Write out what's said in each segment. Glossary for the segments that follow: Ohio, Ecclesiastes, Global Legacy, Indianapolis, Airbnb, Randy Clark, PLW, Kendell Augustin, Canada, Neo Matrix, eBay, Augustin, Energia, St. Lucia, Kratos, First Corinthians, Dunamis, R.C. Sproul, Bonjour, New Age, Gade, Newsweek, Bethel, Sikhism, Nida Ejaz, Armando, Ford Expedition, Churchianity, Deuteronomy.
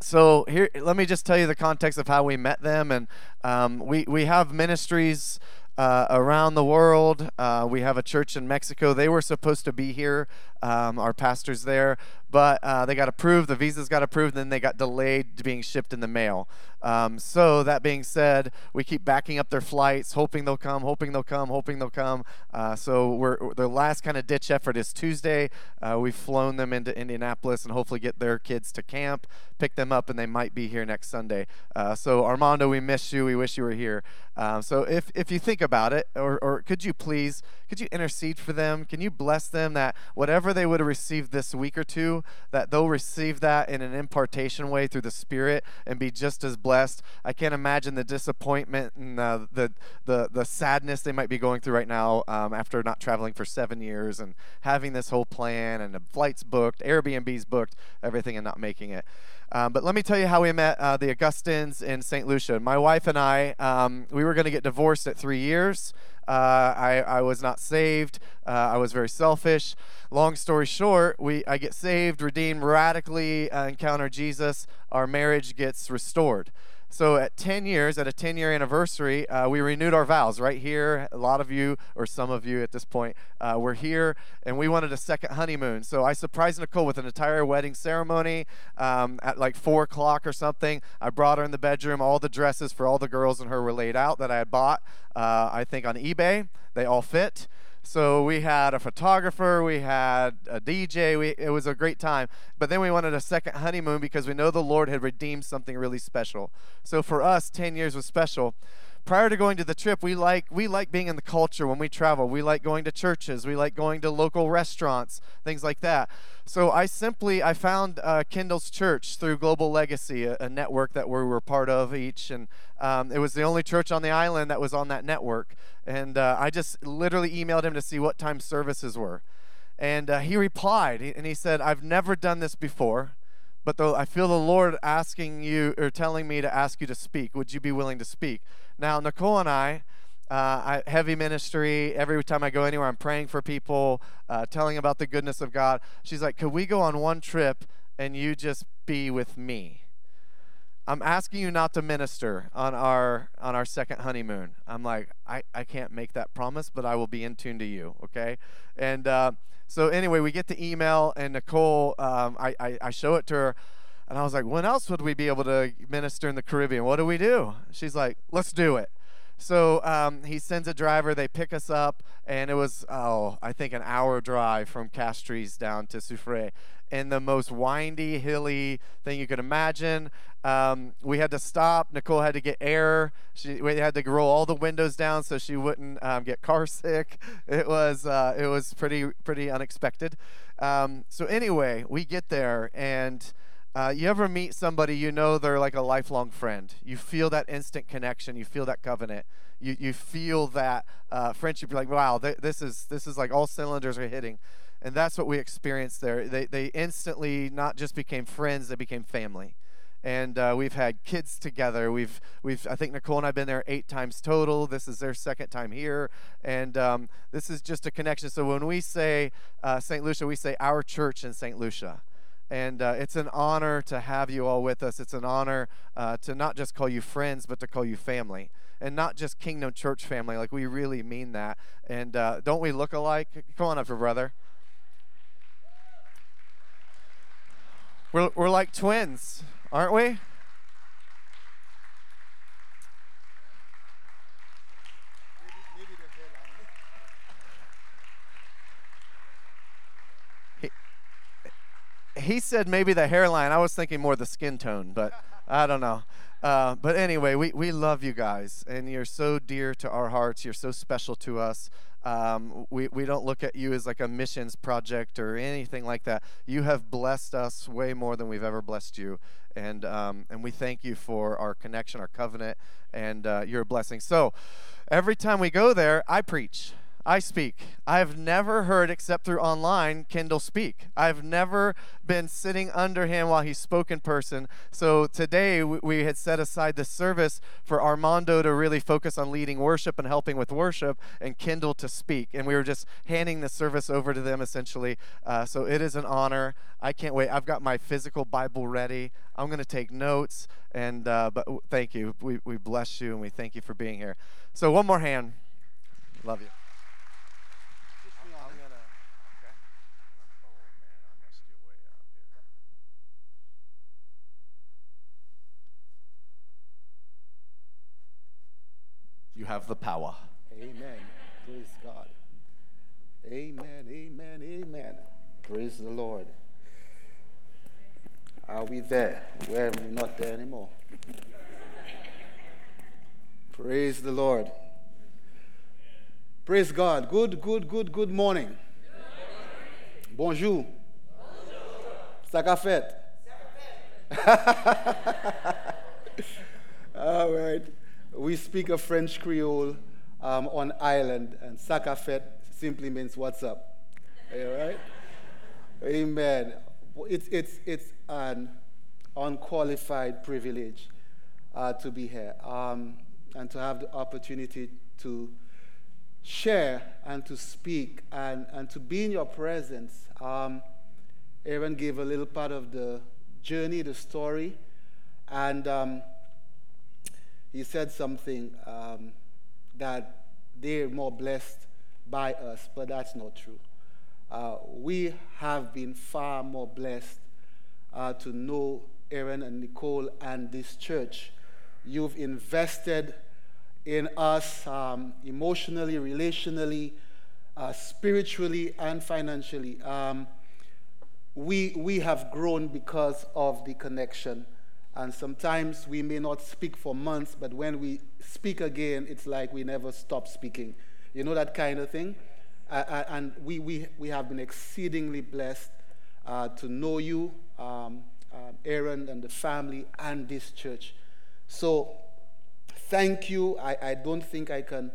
So here, let me just tell you the context of how we met them. And we have ministries around the world. We have a church in Mexico. They were supposed to be here, our pastor's there, but they got approved, the visas got approved, and then they got delayed to being shipped in the mail. So that being said, we keep backing up their flights, hoping they'll come. So their last kind of ditch effort is Tuesday. We've flown them into Indianapolis and hopefully get their kids to camp, pick them up, and they might be here next Sunday. So Armando, we miss you. We wish you were here. So if you think about it, or could you intercede for them? Can you bless them that whatever they would have received this week or two, that they'll receive that in an impartation way through the Spirit and be just as blessed? I can't imagine the disappointment and the sadness they might be going through right now after not traveling for 7 years and having this whole plan and flights booked, Airbnbs booked, everything, and not making it. But let me tell you how we met the Augustins in St. Lucia. My wife and I, we were going to get divorced at 3 years. I was not saved. I was very selfish. Long story short, I get saved, redeemed, radically encounter Jesus. Our marriage gets restored. So at 10 years, at a 10-year anniversary, we renewed our vows right here. A lot of you, or some of you at this point, were here, and we wanted a second honeymoon. So I surprised Nicole with an entire wedding ceremony at like 4 o'clock or something. I brought her in the bedroom. All the dresses for all the girls and her were laid out that I had bought, I think, on eBay. They all fit. So we had a photographer, we had a DJ, it was a great time. But then we wanted a second honeymoon because we know the Lord had redeemed something really special. So for us, 10 years was special. Prior to going to the trip, we like being in the culture when we travel. We like going to churches. We like going to local restaurants, things like that. So I found Kendall's church through Global Legacy, a network that we were part of each. And it was the only church on the island that was on that network. And I just literally emailed him to see what time services were. And he replied, and he said, "I've never done this before, but I feel the Lord asking you, or telling me to ask you to speak. Would you be willing to speak?" Now, Nicole and I heavy ministry. Every time I go anywhere, I'm praying for people, telling about the goodness of God. She's like, "Could we go on one trip and you just be with me? I'm asking you not to minister on our second honeymoon." I'm like, I can't make that promise, but I will be in tune to you, okay? And so anyway, we get the email, and Nicole, I show it to her. And I was like, when else would we be able to minister in the Caribbean? What do we do? She's like, let's do it. So he sends a driver. They pick us up. And it was, I think an hour drive from Castries down to Soufrière. And the most windy, hilly thing you could imagine. We had to stop. Nicole had to get air. We had to roll all the windows down so she wouldn't get car sick. It was pretty unexpected. So anyway, we get there, and you ever meet somebody, you know they're like a lifelong friend. You feel that instant connection. You feel that covenant. You feel that friendship. You're like, wow, this is like all cylinders are hitting. And that's what we experienced there. They instantly not just became friends, they became family. And we've had kids together. I think Nicole and I've been there 8 times total. This is their second time here, and this is just a connection. So when we say St. Lucia, we say our church in St. Lucia. And it's an honor to have you all with us. It's an honor to not just call you friends, but to call you family. And not just Kingdom Church family. Like, we really mean that. And don't we look alike? Come on up here, brother. We're like twins, aren't we? He said maybe the hairline. I was thinking more the skin tone, but I don't know. But anyway, we love you guys, and you're so dear to our hearts. You're so special to us. We don't look at you as like a missions project or anything like that. You have blessed us way more than we've ever blessed you, and we thank you for our connection, our covenant, and you're a blessing. So every time we go there, I preach. I speak. I've never heard, except through online, Kendell speak. I've never been sitting under him while he spoke in person. So today we had set aside the service for Armando to really focus on leading worship and helping with worship, and Kendell to speak. And we were just handing the service over to them, essentially. So it is an honor. I can't wait. I've got my physical Bible ready. I'm going to take notes. And but thank you. We bless you, and we thank you for being here. So one more hand. Love you. You have the power. Amen. Praise God. Amen, amen, amen. Praise the Lord. Are we there? Well, we're not there anymore. Praise the Lord. Praise God. Good morning. Bonjour. Sakafet. All right. We speak a French Creole on island, and Sakafet simply means what's up. All right? Amen. It's an unqualified privilege to be here and to have the opportunity to share and to speak and to be in your presence. Aaron gave a little part of the journey, the story, and he said something that they're more blessed by us, but that's not true. We have been far more blessed to know Aaron and Nicole and this church. You've invested in us emotionally, relationally, spiritually, and financially. We have grown because of the connection. And sometimes we may not speak for months, but when we speak again, it's like we never stop speaking. You know, that kind of thing? And we have been exceedingly blessed to know you, Aaron and the family, and this church. So thank you. I don't think I can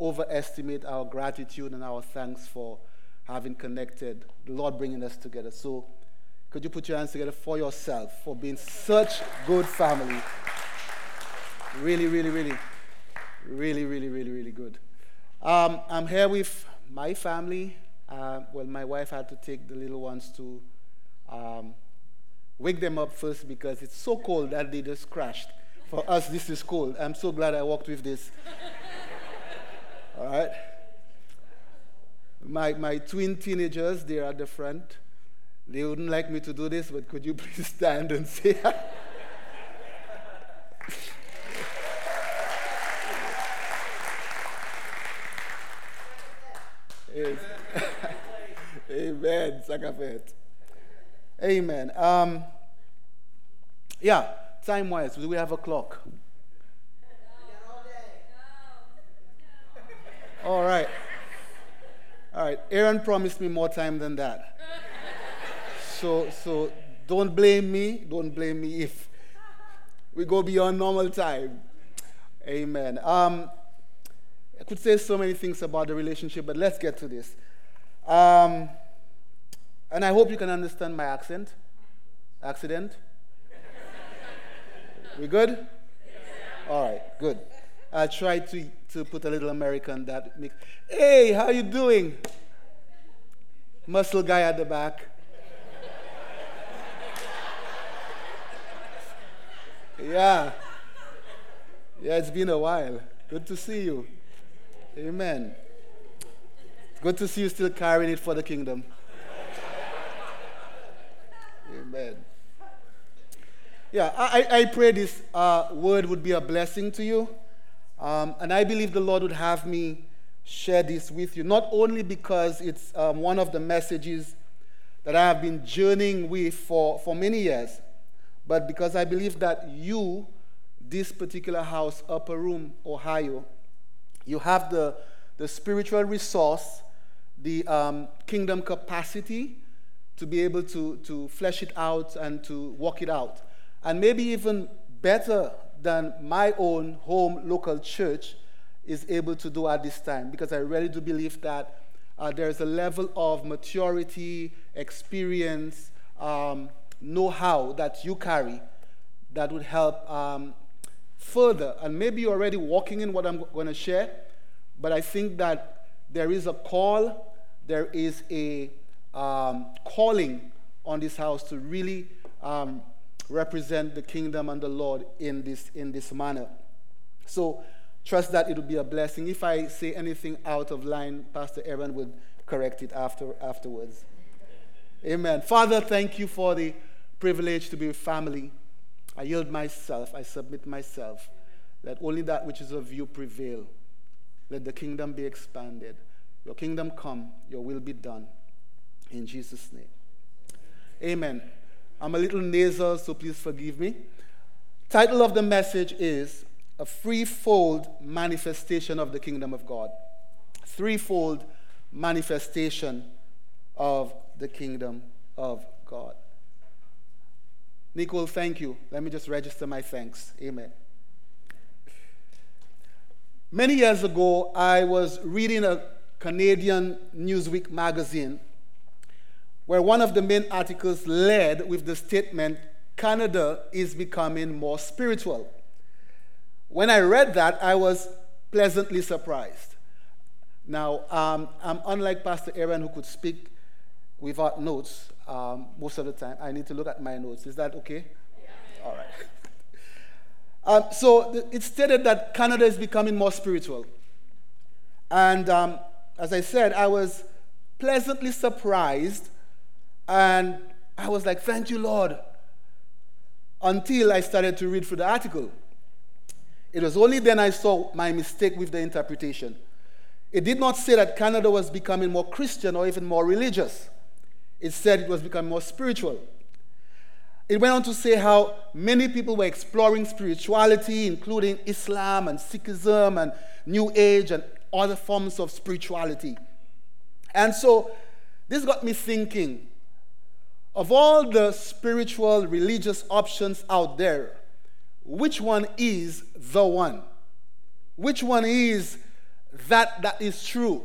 overestimate our gratitude and our thanks for having connected, the Lord bringing us together. So could you put your hands together for yourself for being such good family? Really, really, really, really, really, really, really good. I'm here with my family. Well, my wife had to take the little ones to wake them up first because it's so cold that they just crashed. For us, this is cold. I'm so glad I walked with this. All right. My twin teenagers, they're at the front. They wouldn't like me to do this, but could you please stand and say? Amen. Sakafet. Amen. Yeah, time-wise, do we have a clock? No. All right. Aaron promised me more time than that. So don't blame me. Don't blame me if we go beyond normal time. Amen. I could say so many things about the relationship, but let's get to this. And I hope you can understand my accent. Accident? We good? All right, good. I tried to put a little American that makes, hey, how you doing? Muscle guy at the back. Yeah, it's been a while. Good to see you. Amen. It's good to see you still carrying it for the kingdom. Amen. Yeah, I pray this word would be a blessing to you. And I believe the Lord would have me share this with you, not only because it's one of the messages that I have been journeying with for many years, but because I believe that you, this particular house, Upper Room, Ohio, you have the spiritual resource, the kingdom capacity to be able to flesh it out and to walk it out. And maybe even better than my own home local church is able to do at this time, because I really do believe that there is a level of maturity, experience, know-how that you carry that would help further. And maybe you're already walking in what I'm going to share, but I think that there is a call, there is a calling on this house to really represent the kingdom and the Lord in this manner. So trust that it will be a blessing. If I say anything out of line, Pastor Aaron would correct it afterwards. Amen. Father, thank you for the privilege to be with family. I yield myself. I submit myself. Let only that which is of you prevail. Let the kingdom be expanded. Your kingdom come. Your will be done. In Jesus' name. Amen. I'm a little nasal, so please forgive me. Title of the message is A Threefold Manifestation of the Kingdom of God. Threefold manifestation of the kingdom of God. Nicole, thank you. Let me just register my thanks. Amen. Many years ago, I was reading a Canadian Newsweek magazine where one of the main articles led with the statement, Canada is becoming more spiritual. When I read that, I was pleasantly surprised. Now, I'm unlike Pastor Aaron, who could speak without notes most of the time. I need to look at my notes. Is that okay? Yeah. All right. So it stated that Canada is becoming more spiritual. And as I said, I was pleasantly surprised. And I was like, thank you, Lord. Until I started to read through the article. It was only then I saw my mistake with the interpretation. It did not say that Canada was becoming more Christian or even more religious. It said it was becoming more spiritual. It went on to say how many people were exploring spirituality, including Islam and Sikhism and New Age and other forms of spirituality. And so this got me thinking, of all the spiritual, religious options out there, which one is the one? Which one is that is true?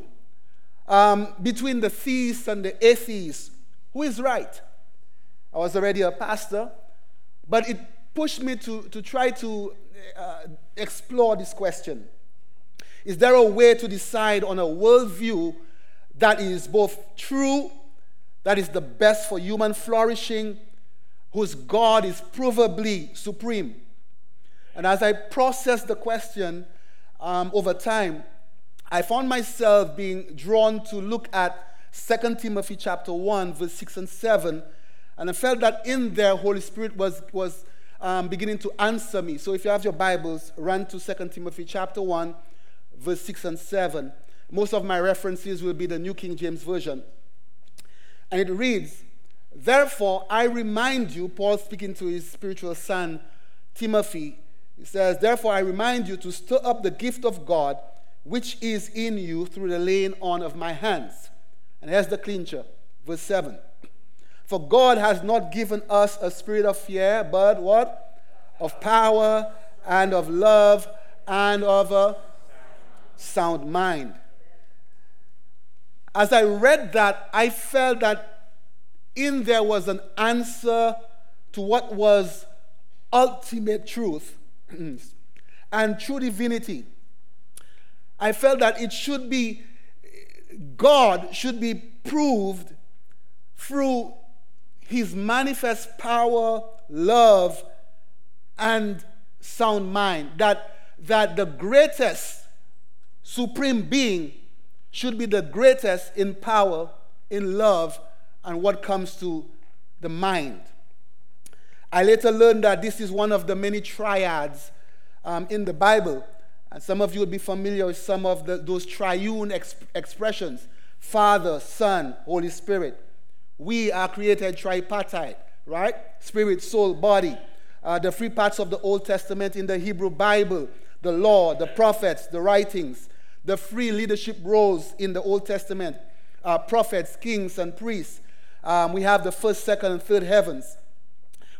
Between the theists and the atheists, who is right? I was already a pastor, but it pushed me to try to explore this question. Is there a way to decide on a worldview that is both true, that is the best for human flourishing, whose God is provably supreme? And as I processed the question over time, I found myself being drawn to look at 2 Timothy chapter 1, verse 6 and 7, and I felt that in there, Holy Spirit was beginning to answer me. So if you have your Bibles, run to 2 Timothy chapter 1, verse 6 and 7. Most of my references will be the New King James Version. And it reads, "Therefore, I remind you," Paul speaking to his spiritual son, Timothy, he says, "Therefore, I remind you to stir up the gift of God, which is in you through the laying on of my hands." And here's the clincher, verse 7. "For God has not given us a spirit of fear, but" what? "Of power and of love and of a sound mind." As I read that, I felt that in there was an answer to what was ultimate truth and true divinity. I felt that it should be, God should be proved through his manifest power, love, and sound mind. That the greatest supreme being should be the greatest in power, in love, and what comes to the mind. I later learned that this is one of the many triads in the Bible. And some of you would be familiar with some of those triune expressions. Father, Son, Holy Spirit. We are created tripartite, right? Spirit, soul, body. The three parts of the Old Testament in the Hebrew Bible. The law, the prophets, the writings. The three leadership roles in the Old Testament. Prophets, kings, and priests. We have the first, second, and third heavens.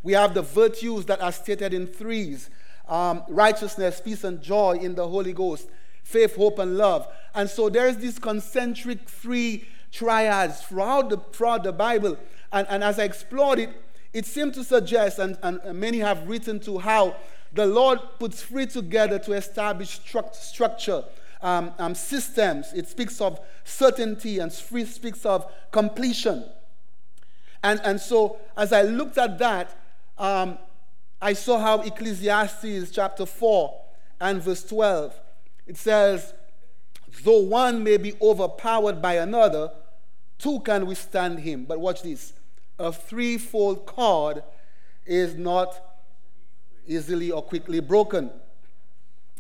We have the virtues that are stated in threes. Righteousness, peace, and joy in the Holy Ghost. faith, hope, and love. And so there's this concentric three triads throughout the Bible. And as I explored it, it seemed to suggest, and many have written to, how the Lord puts three together to establish structure, systems. It speaks of certainty, and three speaks of completion. And so as I looked at that, I saw how Ecclesiastes chapter 4 and verse 12, it says, though one may be overpowered by another, two can withstand him. But watch this. A threefold cord is not easily or quickly broken.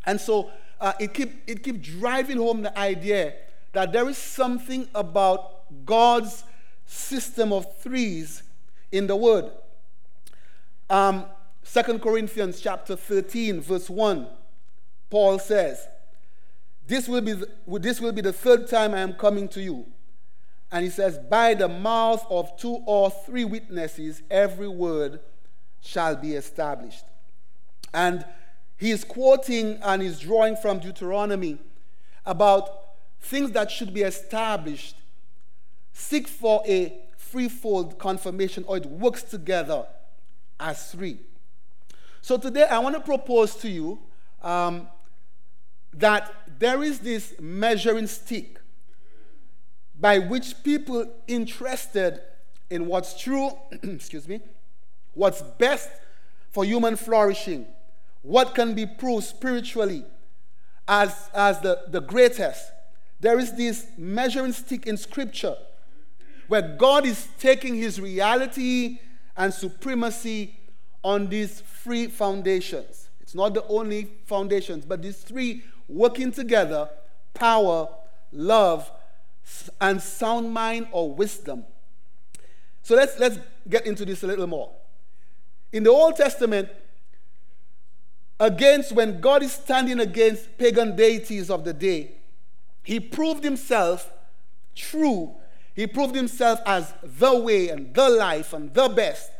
And so it keep driving home the idea that there is something about God's system of threes in the Word. 2 Corinthians chapter 13, verse 1, Paul says, This will be the third time I am coming to you. And he says, by the mouth of two or three witnesses, every word shall be established. And he is quoting and is drawing from Deuteronomy about things that should be established. Seek for a threefold confirmation, or it works together as three. So today I want to propose to you that there is this measuring stick by which people interested in what's true, what's best for human flourishing, what can be proved spiritually as the greatest. There is this measuring stick in Scripture where God is taking his reality and supremacy on these three foundations. It's not the only foundations, but these three working together: power, love, and sound mind or wisdom. So let's get into this a little more. In the Old Testament, when God is standing against pagan deities of the day, he proved himself true. He proved himself as the way and the life and the best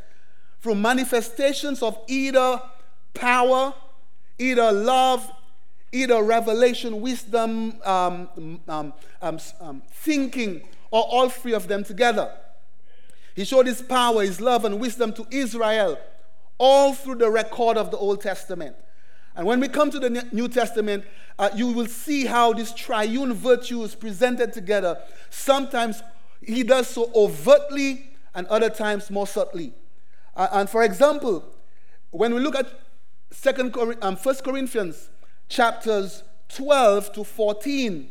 through manifestations of either power, either love, either revelation, wisdom, thinking, or all three of them together. He showed his power, his love, and wisdom to Israel all through the record of the Old Testament. And when we come to the New Testament, you will see how this triune virtue is presented together. Sometimes he does so overtly, and other times more subtly. And for example, when we look at First Corinthians chapters 12 to 14,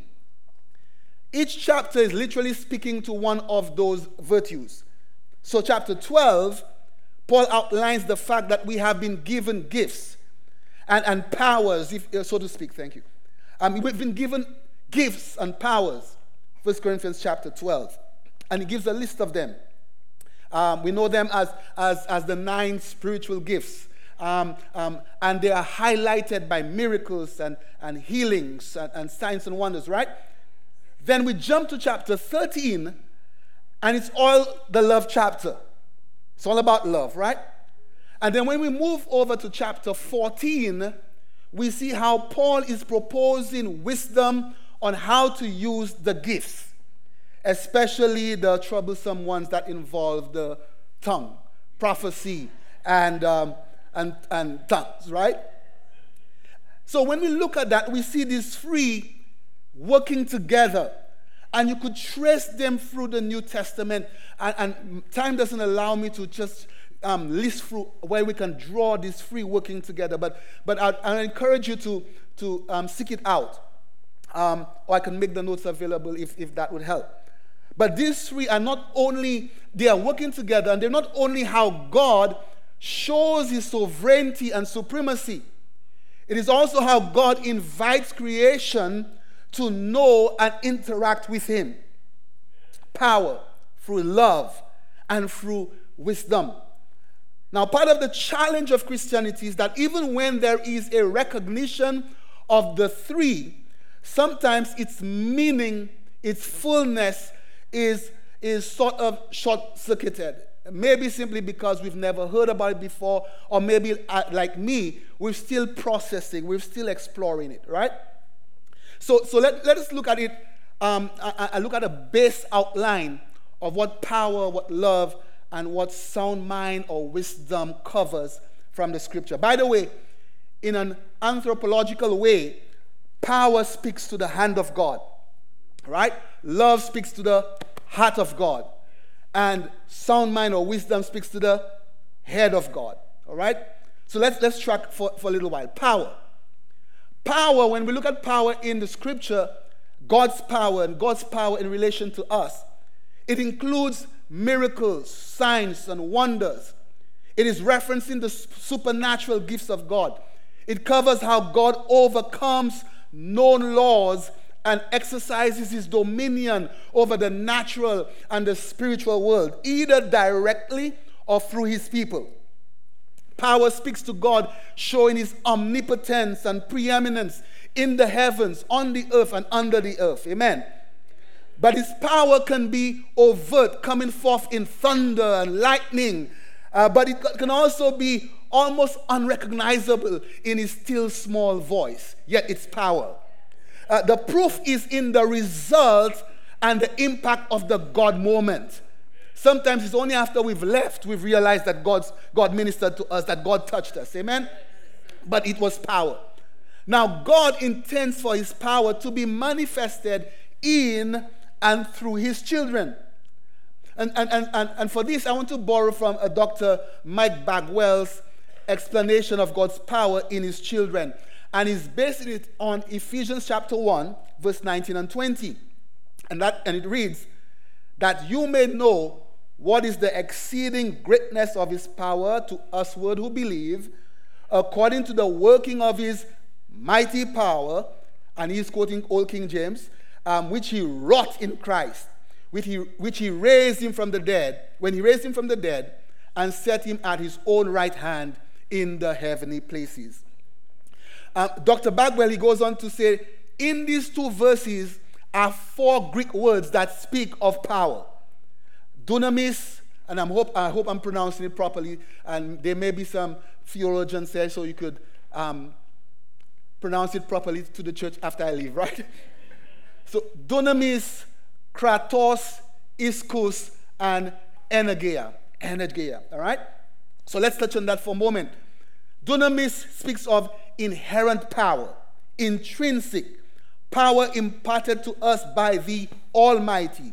each chapter is literally speaking to one of those virtues. So chapter 12, Paul outlines the fact that we have been given gifts and powers, so to speak. Thank you. We've been given gifts and powers, 1 Corinthians chapter 12. And he gives a list of them. We know them as the 9 spiritual gifts. And they are highlighted by miracles and healings and signs and wonders, right? Then we jump to chapter 13, and it's all the love chapter. It's all about love, right? And then when we move over to chapter 14, we see how Paul is proposing wisdom on how to use the gifts, especially the troublesome ones that involve the tongue, prophecy, and tongues, right? So when we look at that, we see these three working together. And you could trace them through the New Testament. And time doesn't allow me to just list through where we can draw these three working together. But I encourage you to seek it out. Or I can make the notes available if that would help. But these three are not only, they are working together, and they're not only how God shows his sovereignty and supremacy. It is also how God invites creation to know and interact with him. Power through love and through wisdom. Now, part of the challenge of Christianity is that even when there is a recognition of the three, sometimes its meaning, its fullness is sort of short-circuited. Maybe simply because we've never heard about it before, or maybe, like me, we're still processing, we're still exploring it, right? So let us look at it. I look at a base outline of what power, what love, and what sound mind or wisdom covers from the scripture. By the way, in an anthropological way, power speaks to the hand of God, right? Love speaks to the heart of God. And sound mind or wisdom speaks to the head of God, all right? So let's track for a little while. Power. Power, when we look at power in the scripture, God's power and God's power in relation to us, it includes miracles, signs, and wonders. It is referencing the supernatural gifts of God. It covers how God overcomes known laws and exercises his dominion over the natural and the spiritual world, either directly or through his people. Power speaks to God showing his omnipotence and preeminence in the heavens, on the earth, and under the earth. Amen. But his power can be overt, coming forth in thunder and lightning, but it can also be almost unrecognizable in his still small voice, yet it's power. The proof is in the result and the impact of the God moment. Sometimes it's only after we've left we've realized that God ministered to us, that God touched us. Amen? But it was power. Now, God intends for his power to be manifested in and through his children. And for this, I want to borrow from Dr. Mike Bagwell's explanation of God's power in his children. And he's basing it on Ephesians chapter 1, verse 19 and 20. And it reads, that you may know what is the exceeding greatness of his power to usward who believe, according to the working of his mighty power, and he's quoting Old King James, which he wrought in Christ, which he raised him from the dead, when he raised him from the dead, and set him at his own right hand in the heavenly places. Dr. Bagwell, he goes on to say, in these two verses are four Greek words that speak of power. Dunamis, and I hope I'm pronouncing it properly, and there may be some theologians there, so you could pronounce it properly to the church after I leave, right? So Dunamis, Kratos, Ischus, and Energia, all right? So let's touch on that for a moment. Dunamis speaks of inherent power, intrinsic power imparted to us by the Almighty.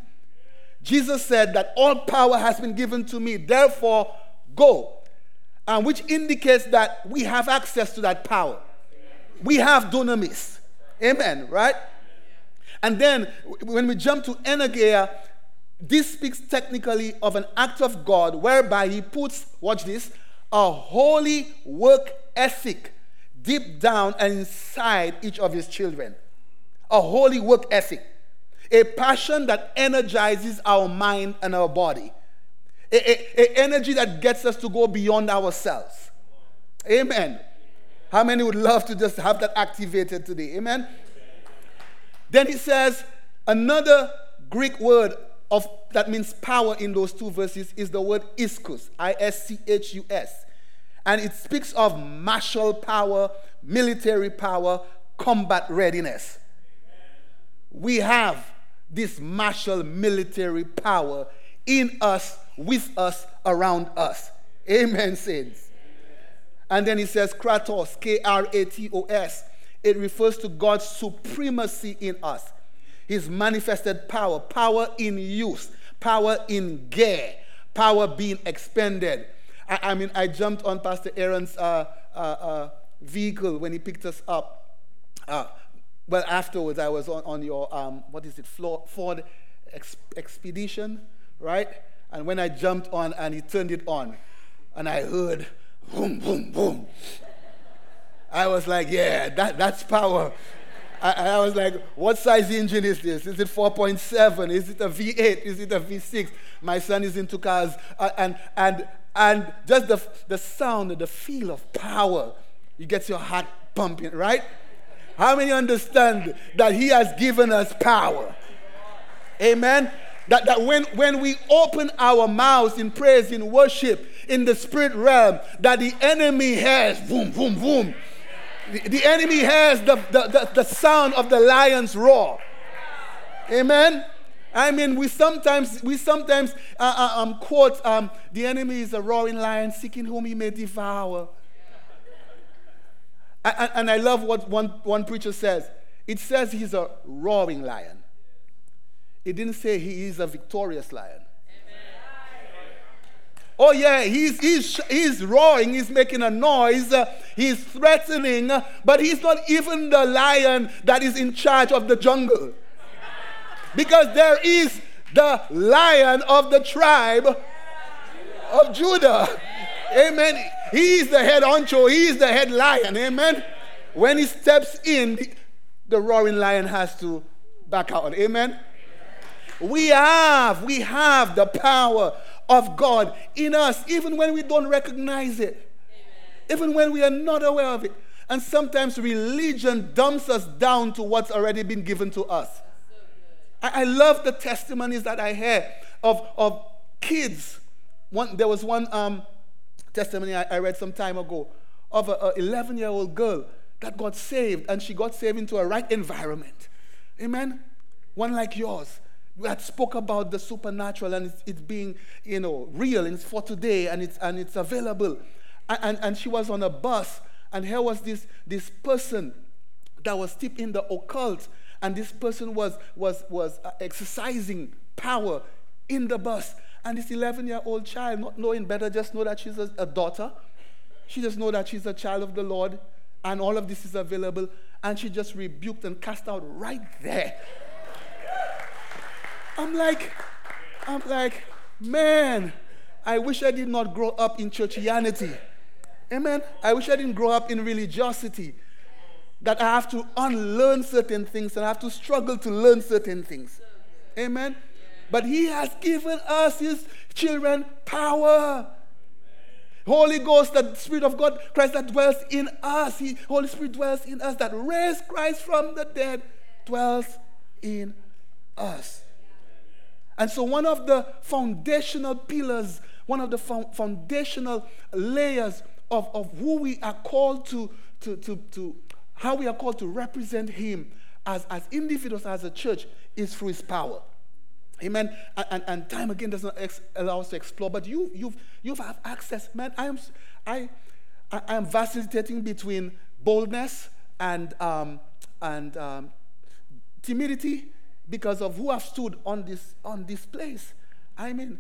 Jesus said that all power has been given to me, therefore go, and which indicates that we have access to that power. We have dunamis. Amen, right? And then when we jump to Energia, this speaks technically of an act of God whereby he puts, watch this, a holy work ethic deep down and inside each of his children. A holy work ethic. A passion that energizes our mind and our body. A energy that gets us to go beyond ourselves. Amen. How many would love to just have that activated today? Amen. Then he says, another Greek word that means power in those two verses is the word ischus, I-S-C-H-U-S. And it speaks of martial power, military power, combat readiness. We have this martial military power in us, with us, around us. Amen, saints. And then he says Kratos, K-R-A-T-O-S. It refers to God's supremacy in us. His manifested power, power in use, power in gear, power being expended. I jumped on Pastor Aaron's vehicle when he picked us up. Well, afterwards, I was on your, Ford Expedition, right? And when I jumped on and he turned it on, and I heard, boom, boom, boom. I was like, yeah, that's power. I was like, what size engine is this? Is it 4.7? Is it a V8? Is it a V6? My son is into cars. And just the sound, the feel of power, it gets your heart pumping, right? How many understand that he has given us power? Amen. That when we open our mouths in praise, in worship, in the spirit realm, that the enemy has boom, boom, boom. The enemy has the sound of the lion's roar. Amen. I mean, we sometimes quote, "The enemy is a roaring lion, seeking whom he may devour." And I love what one preacher says. It says he's a roaring lion. It didn't say he is a victorious lion. Oh yeah, he's roaring, he's making a noise, he's threatening, but he's not even the lion that is in charge of the jungle. Because there is the lion of the tribe of Judah. Amen. He is the head honcho, he is the head lion. Amen. When he steps in, the roaring lion has to back out. Amen. We have the power of God in us, even when we don't recognize it. Amen. Even when we are not aware of it. And sometimes religion dumps us down to what's already been given to us. So I love the testimonies that I hear of kids. There was one testimony I read some time ago of an 11-year-old girl that got saved, and she got saved into a right environment. Amen? One like yours. We had spoke about the supernatural and it being, real, and it's for today, and it's available. And she was on a bus, and here was this person that was steeped in the occult, and this person was exercising power in the bus. And this 11-year-old child, not knowing better, just know that she's a daughter. She just know that she's a child of the Lord, and all of this is available. And she just rebuked and cast out right there. I'm like, man, I wish I did not grow up in churchianity. Amen. I wish I didn't grow up in religiosity. That I have to unlearn certain things and I have to struggle to learn certain things. Amen. But he has given us, his children, power. Holy Ghost, the Spirit of God, Christ that dwells in us. Holy Spirit dwells in us, that raised Christ from the dead, dwells in us. And so one of the foundational pillars, one of the foundational layers of who we are called to how we are called to represent him as individuals, as a church, is through his power. Amen. And time again does not allow us to explore, but you have access. Man, I am vacillating between boldness and timidity, because of who have stood on this place. I mean,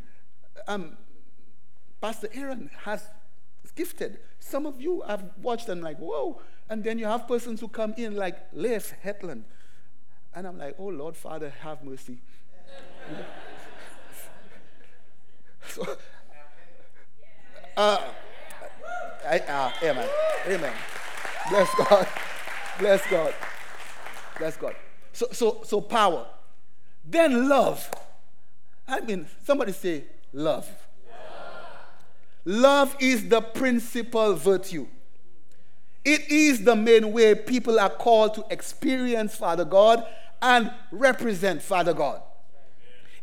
Pastor Aaron is gifted. Some of you have watched and like, whoa. And then you have persons who come in like Leif Hetland. And I'm like, oh Lord, Father, have mercy. Amen. Amen. Bless God. Bless God. Bless God. So power. Then love. I mean, somebody say love. Love is the principal virtue. It is the main way people are called to experience Father God and represent Father God.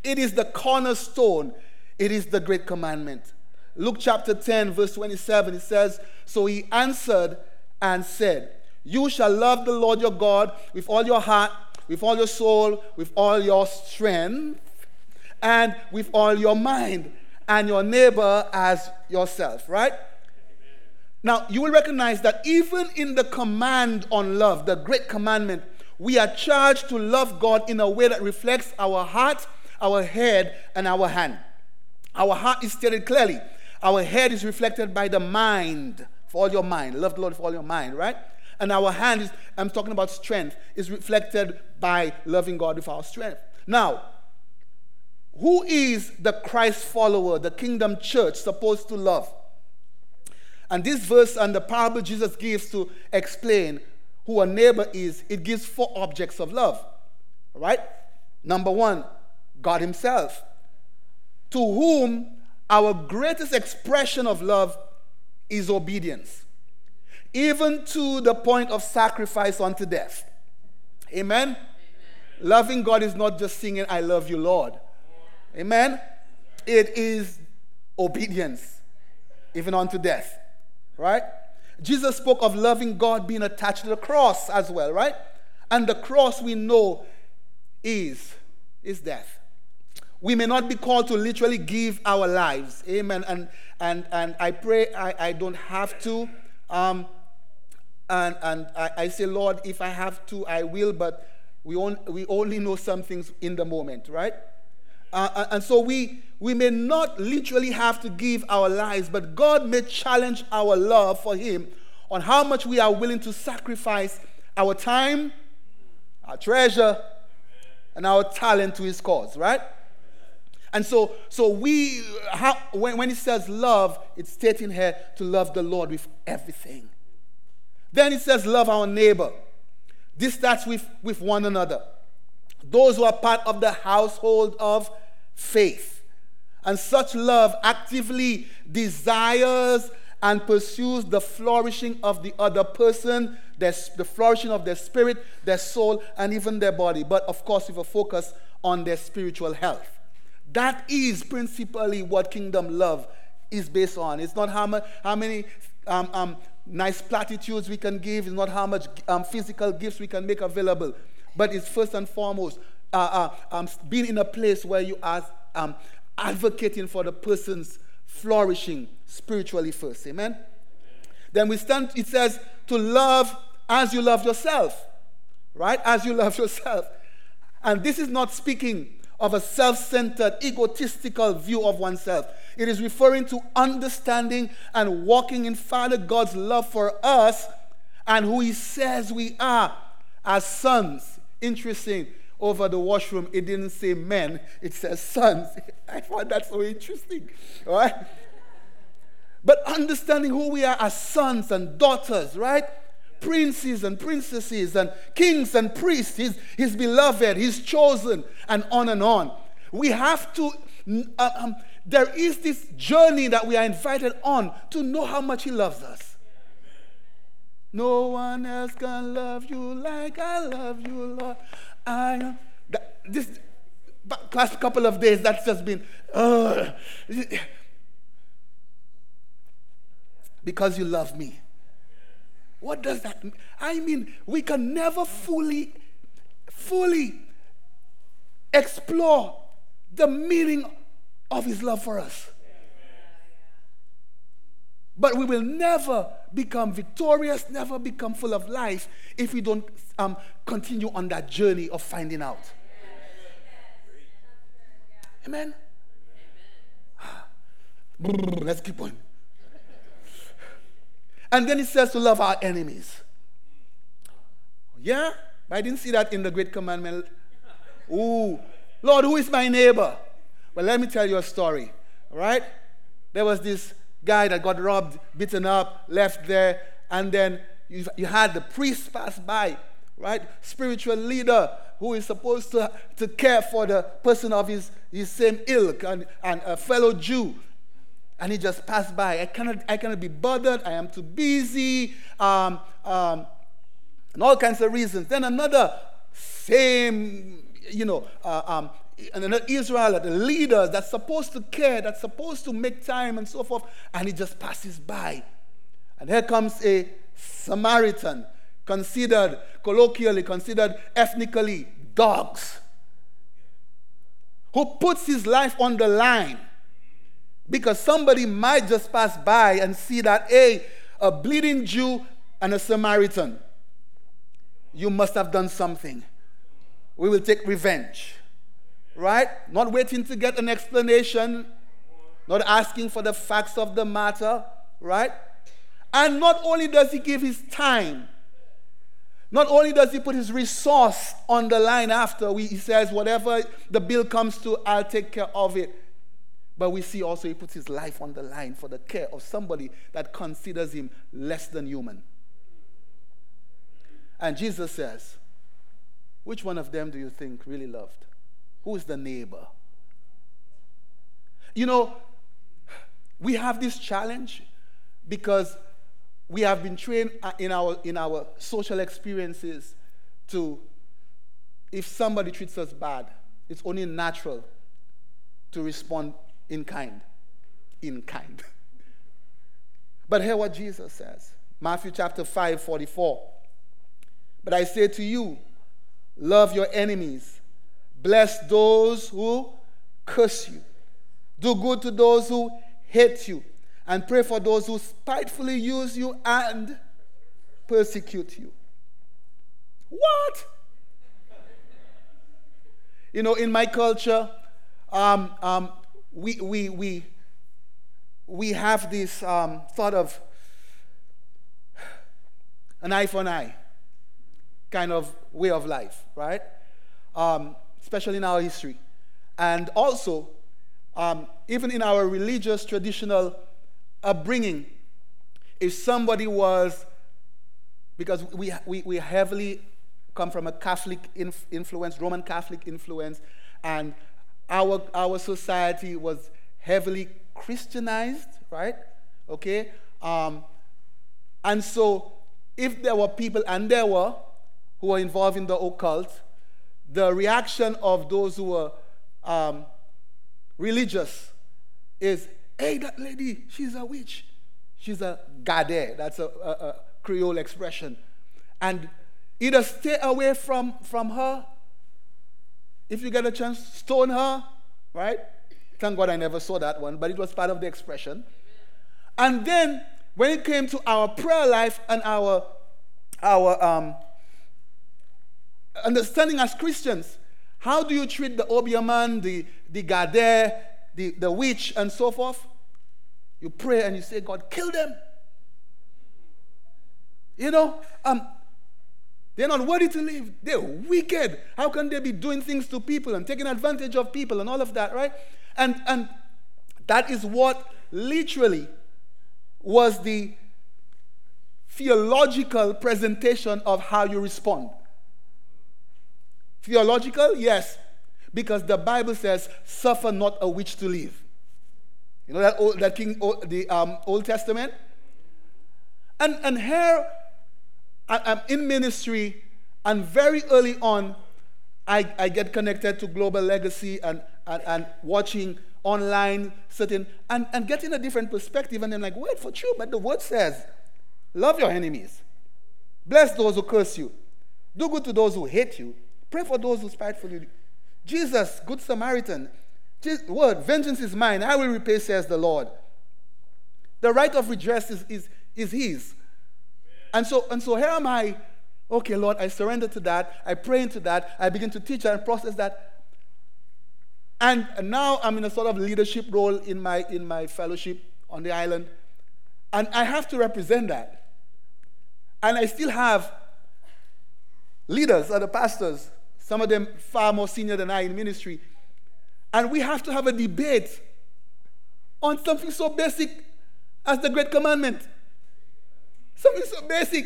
It is the cornerstone. It is the great commandment. Luke chapter 10, verse 27, it says, "So he answered and said, 'You shall love the Lord your God with all your heart, with all your soul, with all your strength, and with all your mind, and your neighbor as yourself,'" right? Amen. Now, you will recognize that even in the command on love, the great commandment, we are charged to love God in a way that reflects our heart, our head, and our hand. Our heart is stated clearly. Our head is reflected by the mind, for all your mind. Love the Lord for all your mind, right? And our hand I'm talking about strength, is reflected by loving God with our strength. Now, who is the Christ follower, the kingdom church, supposed to love? And this verse and the parable Jesus gives to explain who a neighbor is, it gives 4 objects of love. All right? Number 1, God himself, to whom our greatest expression of love is obedience, even to the point of sacrifice unto death. Amen? Amen? Loving God is not just singing, "I love you, Lord." Amen? It is obedience, even unto death. Right? Jesus spoke of loving God being attached to the cross as well, right? And the cross we know is death. We may not be called to literally give our lives. Amen. And I pray I don't have to. And I say, Lord, if I have to, I will. But we only know some things in the moment, right? And so we may not literally have to give our lives, but God may challenge our love for him on how much we are willing to sacrifice our time, our treasure, and our talent to his cause, right? And so when he says love, it's stating here to love the Lord with everything. Then it says love our neighbor. This starts with one another. Those who are part of the household of faith. And such love actively desires and pursues the flourishing of the other person, the flourishing of their spirit, their soul, and even their body. But of course, with a focus on their spiritual health. That is principally what kingdom love is based on. It's not how many nice platitudes we can give. It's not how much physical gifts we can make available. But it's first and foremost being in a place where you are advocating for the person's flourishing spiritually first. Amen? Then it says to love as you love yourself. Right? As you love yourself. And this is not speaking of a self-centered, egotistical view of oneself. It is referring to understanding and walking in Father God's love for us and who he says we are as sons. Interesting. Over the washroom, it didn't say men, it says sons. I found that so interesting. All right? But understanding who we are as sons and daughters, right? Princes and princesses and kings and priests, his beloved, his chosen, and on and on. We have to, there is this journey that we are invited on to know how much he loves us. No one else can love you like I love you, Lord. I am. This past couple of days, that's just been, because you love me. What does that mean? I mean, we can never fully explore the meaning of his love for us. But we will never become victorious, never become full of life if we don't continue on that journey of finding out. Amen? Let's keep going. And then it says to love our enemies. Yeah? I didn't see that in the Great Commandment. Ooh. Lord, who is my neighbor? Well, let me tell you a story. All right? There was this guy that got robbed, beaten up, left there. And then you had the priest pass by. Right? Spiritual leader who is supposed to care for the person of his same ilk and a fellow Jew. And he just passed by. I cannot be bothered. I am too busy. And all kinds of reasons. Then another another Israelite, the leader that's supposed to care, that's supposed to make time and so forth. And he just passes by. And here comes a Samaritan, colloquially considered ethnically dogs, who puts his life on the line. Because somebody might just pass by and see that, hey, a bleeding Jew and a Samaritan. You must have done something. We will take revenge. Right? Not waiting to get an explanation. Not asking for the facts of the matter. Right? And not only does he give his time. Not only does he put his resource on the line after. He says, whatever the bill comes to, I'll take care of it. But we see also he puts his life on the line for the care of somebody that considers him less than human. And Jesus says, which one of them do you think really loved? Who is the neighbor? You know, we have this challenge because we have been trained in our social experiences to, if somebody treats us bad, it's only natural to respond in kind. But hear what Jesus says. Matthew chapter 5:44. But I say to you, love your enemies. Bless those who curse you. Do good to those who hate you. And pray for those who spitefully use you and persecute you. What? You know, in my culture, we have this thought of an eye for an eye kind of way of life, right? Especially in our history. And also, even in our religious traditional upbringing, if somebody was, because we heavily come from a Catholic influence, Roman Catholic influence, and our society was heavily Christianized, right? Okay? And so, if there were people, and there were, who were involved in the occult, the reaction of those who were religious is, hey, that lady, she's a witch. She's a gade. That's a Creole expression. And either stay away from her. If you get a chance, stone her, right? Thank God I never saw that one, but it was part of the expression. And then when it came to our prayer life and our understanding as Christians, how do you treat the Obiaman, the Gade, the witch, and so forth? You pray and you say, God, kill them. You know, they're not worthy to live. They're wicked. How can they be doing things to people and taking advantage of people and all of that, right? And that is what literally was the theological presentation of how you respond. Theological? Yes. Because the Bible says, suffer not a witch to live. You know that Old Testament? And here, I'm in ministry, and very early on, I get connected to Global Legacy and watching online certain, and getting a different perspective, and I'm like, wait, for true, but the word says, love your enemies. Bless those who curse you. Do good to those who hate you. Pray for those who spitefully. Jesus, Good Samaritan, word, vengeance is mine, I will repay, says the Lord. The right of redress is his. And so here am I. Okay, Lord, I surrender to that. I pray into that. I begin to teach and process that. And now I'm in a sort of leadership role in my fellowship on the island. And I have to represent that. And I still have leaders, other pastors, some of them far more senior than I in ministry. And we have to have a debate on something so basic as the Great Commandment. Something so basic.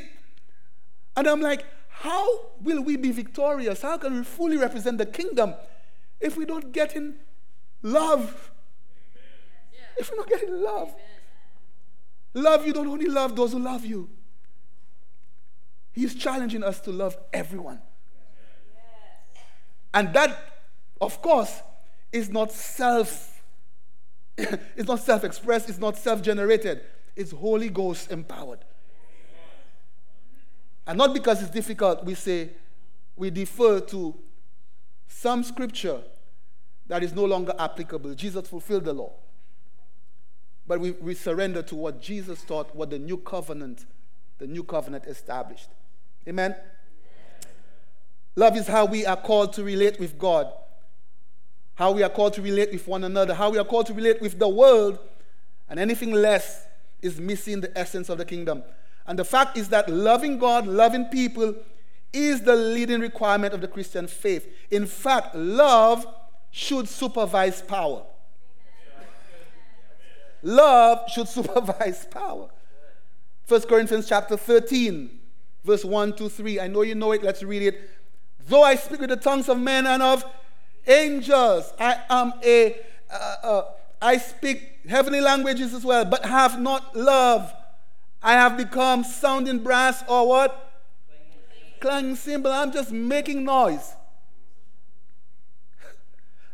And I'm like, how will we be victorious? How can we fully represent the kingdom if we don't get in love? Yeah. If we don't get in love. Amen. Love, you don't only love those who love you. He's challenging us to love everyone. Yes. And that, of course, is not self, it's not self-expressed, it's not self-generated. It's Holy Ghost empowered. And not because it's difficult, we defer to some scripture that is no longer applicable. Jesus fulfilled the law. But we surrender to what Jesus taught, what the new covenant established. Amen? Yes. Love is how we are called to relate with God, how we are called to relate with one another, how we are called to relate with the world, and anything less is missing the essence of the kingdom. And the fact is that loving God, loving people, is the leading requirement of the Christian faith. In fact, love should supervise power. Love should supervise power. First Corinthians chapter 13, verse 1-3. I know you know it. Let's read it. Though I speak with the tongues of men and of angels, I speak heavenly languages as well, but have not love. I have become sounding brass or what? Clanging cymbal. I'm just making noise.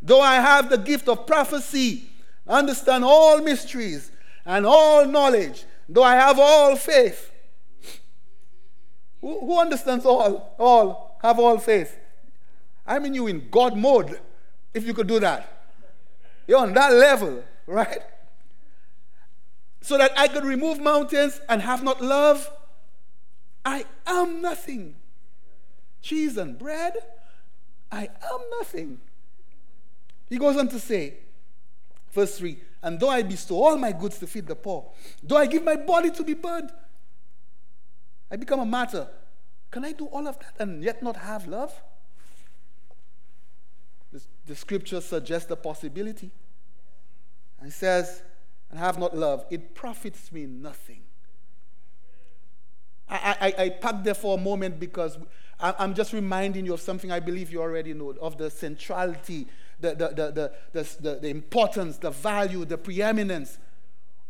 Though I have the gift of prophecy, understand all mysteries and all knowledge, though I have all faith, Who understands all, have all faith? I mean, you in God mode, if you could do that. You're on that level, right? So that I could remove mountains and have not love. I am nothing. Cheese and bread, I am nothing. He goes on to say, verse 3, and though I bestow all my goods to feed the poor, though I give my body to be burned, I become a martyr. Can I do all of that and yet not have love? The scripture suggests the possibility. And it says, and have not love, it profits me nothing. I packed there for a moment because I'm just reminding you of something I believe you already know, of the centrality, the importance, the value, the preeminence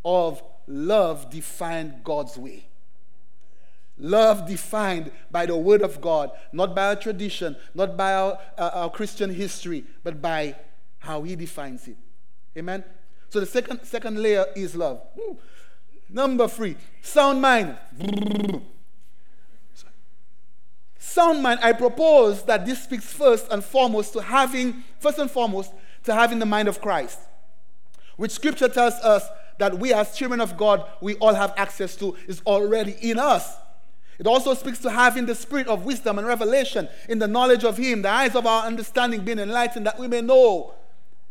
of love defined God's way. Love defined by the Word of God, not by our tradition, not by our Christian history, but by how He defines it. Amen? So the second layer is love. Ooh. Number 3, sound mind. Sound mind, I propose that this speaks first and foremost to having the mind of Christ, which scripture tells us that we as children of God, we all have access to, is already in us. It also speaks to having the spirit of wisdom and revelation in the knowledge of Him, the eyes of our understanding being enlightened that we may know.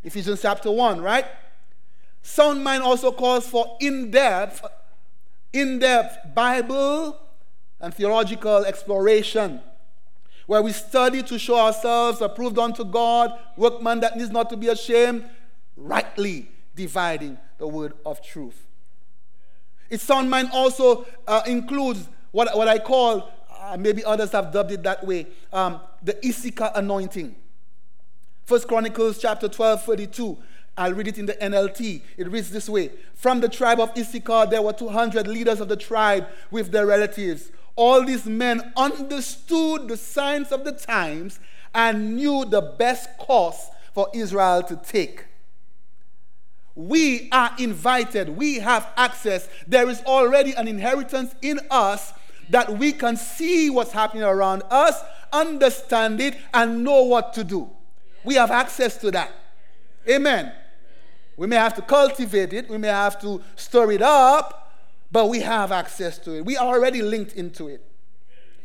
Ephesians chapter 1, right? Sound mind also calls for in-depth Bible and theological exploration, where we study to show ourselves approved unto God, workman that needs not to be ashamed, rightly dividing the word of truth. Its sound mind also includes what I call, maybe others have dubbed it that way, the Issachar anointing. First Chronicles chapter 12, 32. I'll read it in the NLT. It reads this way. From the tribe of Issachar, there were 200 leaders of the tribe with their relatives. All these men understood the signs of the times and knew the best course for Israel to take. We are invited. We have access. There is already an inheritance in us that we can see what's happening around us, understand it, and know what to do. We have access to that. Amen. We may have to cultivate it. We may have to stir it up, but we have access to it. We are already linked into it.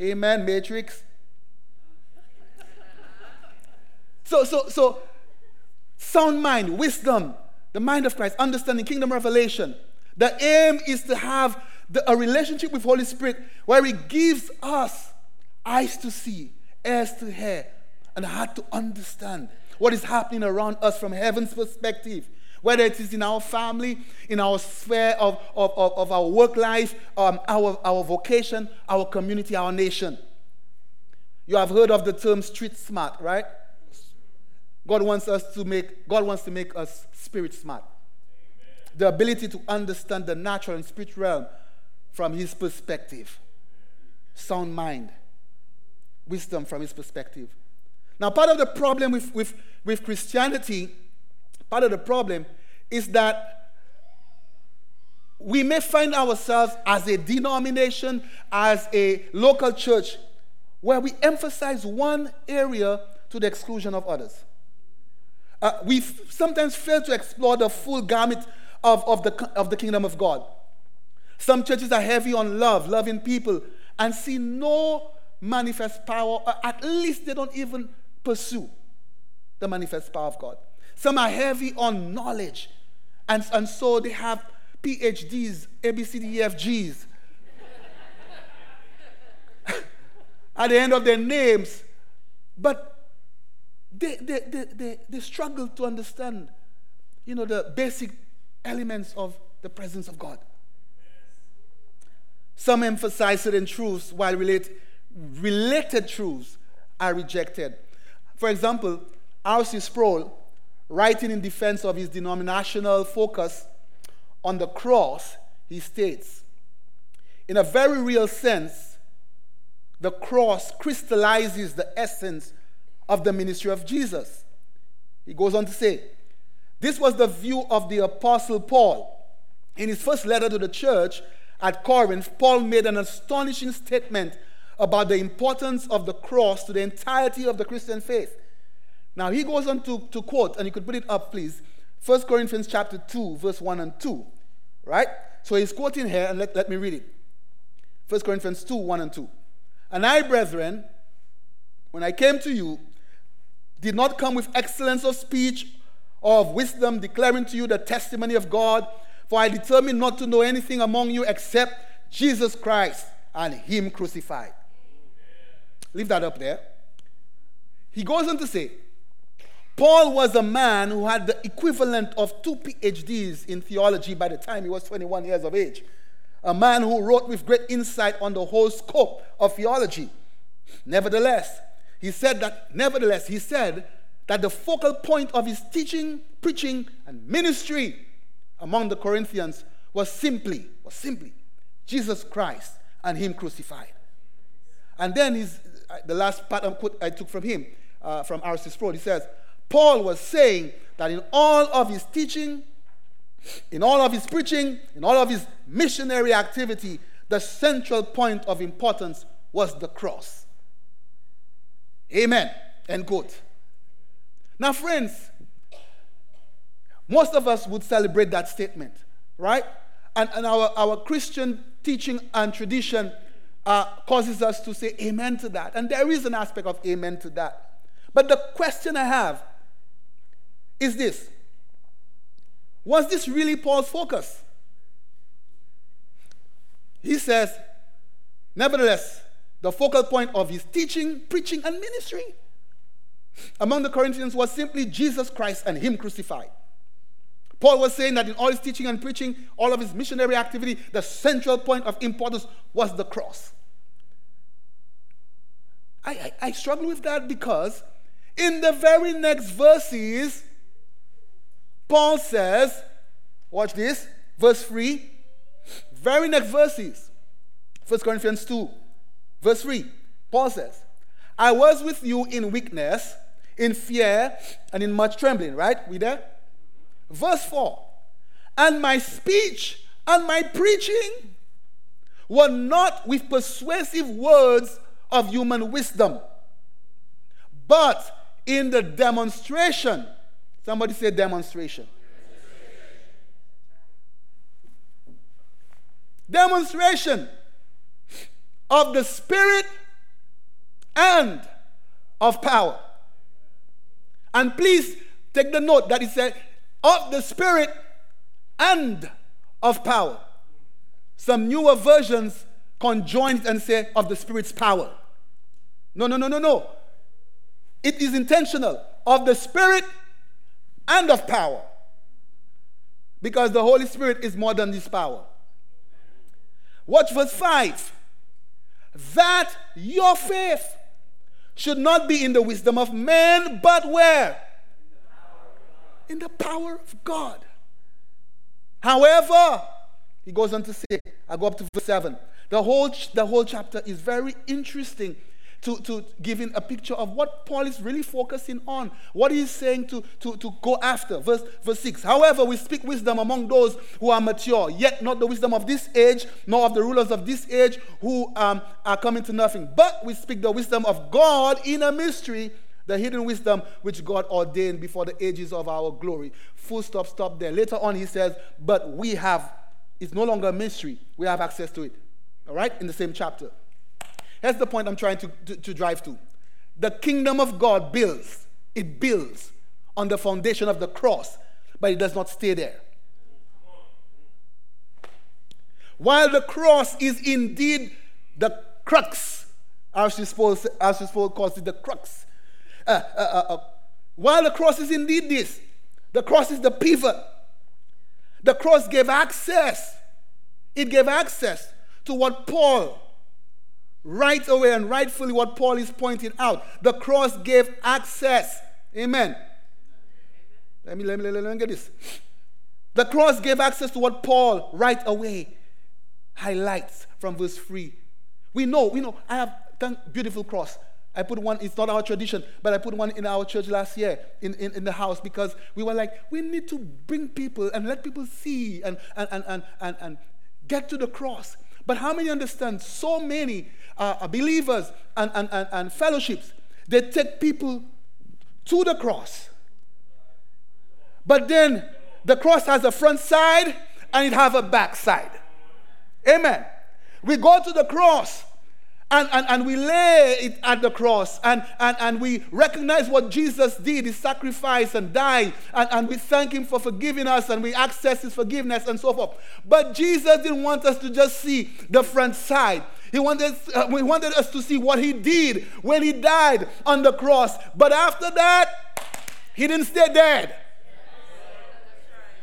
Amen, Matrix. So, sound mind, wisdom, the mind of Christ, understanding, kingdom revelation. The aim is to have a relationship with Holy Spirit where He gives us eyes to see, ears to hear, and a heart to understand what is happening around us from heaven's perspective, whether it is in our family, in our sphere of our work life, our vocation, our community, our nation. You have heard of the term street smart, right? God wants to make us spirit smart. Amen. The ability to understand the natural and spiritual realm from His perspective. Sound mind. Wisdom from His perspective. Now, part of the problem with Christianity, part of the problem is that we may find ourselves as a denomination, as a local church, where we emphasize one area to the exclusion of others. We sometimes fail to explore the full gamut of the kingdom of God. Some churches are heavy on love, loving people, and see no manifest power, or at least they don't even pursue the manifest power of God. Some are heavy on knowledge, and so they have PhDs, ABCDEFGs. At the end of their names, but they struggle to understand, the basic elements of the presence of God. Some emphasize certain truths while related truths are rejected. For example, R.C. Sproul, writing in defense of his denominational focus on the cross, he states, in a very real sense, the cross crystallizes the essence of the ministry of Jesus. He goes on to say, this was the view of the Apostle Paul. In his first letter to the church at Corinth, Paul made an astonishing statement about the importance of the cross to the entirety of the Christian faith. Now, he goes on to quote, and you could put it up, please, 1 Corinthians chapter 2, verse 1 and 2, right? So he's quoting here, and let me read it. 1 Corinthians 2, 1 and 2. And I, brethren, when I came to you, did not come with excellence of speech or of wisdom, declaring to you the testimony of God, for I determined not to know anything among you except Jesus Christ and him crucified. Amen. Leave that up there. He goes on to say, Paul was a man who had the equivalent of 2 PhDs in theology by the time he was 21 years of age. A man who wrote with great insight on the whole scope of theology. Nevertheless, he said that the focal point of his teaching, preaching, and ministry among the Corinthians was simply Jesus Christ and him crucified. And then the last part of quote I took from him, from R.C. Sproul, he says, Paul was saying that in all of his teaching, in all of his preaching, in all of his missionary activity, the central point of importance was the cross. Amen. End quote. Now, friends, most of us would celebrate that statement, right? And our Christian teaching and tradition causes us to say amen to that. And there is an aspect of amen to that. But the question I have is this. Was this really Paul's focus? He says, nevertheless, the focal point of his teaching, preaching, and ministry among the Corinthians was simply Jesus Christ and him crucified. Paul was saying that in all his teaching and preaching, all of his missionary activity, the central point of importance was the cross. I struggle with that because in the very next verses, Paul says, watch this, verse 3, very next verses, 1 Corinthians 2, verse 3, Paul says, I was with you in weakness, in fear, and in much trembling, right? We there? Verse 4, and my speech and my preaching were not with persuasive words of human wisdom, but in the demonstration. Somebody say demonstration. Demonstration of the Spirit and of power. And please take the note that it said, of the Spirit and of power. Some newer versions conjoin and say, of the Spirit's power. No. It is intentional. Of the Spirit and of power. Because the Holy Spirit is more than this power. Watch verse 5. That your faith should not be in the wisdom of men, but where? In the power of God. However, he goes on to say, I go up to verse 7. The whole chapter is very interesting to giving a picture of what Paul is really focusing on, what he's saying to go after. Verse 6. However, we speak wisdom among those who are mature, yet not the wisdom of this age, nor of the rulers of this age who are coming to nothing. But we speak the wisdom of God in a mystery, the hidden wisdom which God ordained before the ages of our glory. Full stop, stop there. Later on he says, but we have, it's no longer a mystery. We have access to it. All right? In the same chapter. Here's the point I'm trying to drive to. The kingdom of God builds. It builds on the foundation of the cross, but it does not stay there. While the cross is indeed the crux, R.C. Sproul calls it the crux, while the cross is indeed this, the cross is the pivot. The cross gave access. It gave access to what Paul, right away and rightfully what Paul is pointing out. The cross gave access. Amen. Let me get this. The cross gave access to what Paul, right away, highlights from verse 3. We know, I have done beautiful cross. I put one, it's not our tradition, but I put one in our church last year in the house because we were like, we need to bring people and let people see and get to the cross. But how many understand? So many believers and fellowships. They take people to the cross. But then the cross has a front side and it has a back side. Amen. We go to the cross and we lay it at the cross and we recognize what Jesus did, his sacrifice and dying, and we thank him for forgiving us and we access his forgiveness and so forth. But Jesus didn't want us to just see the front side. He wanted us to see what he did when he died on the cross. But after that, he didn't stay dead.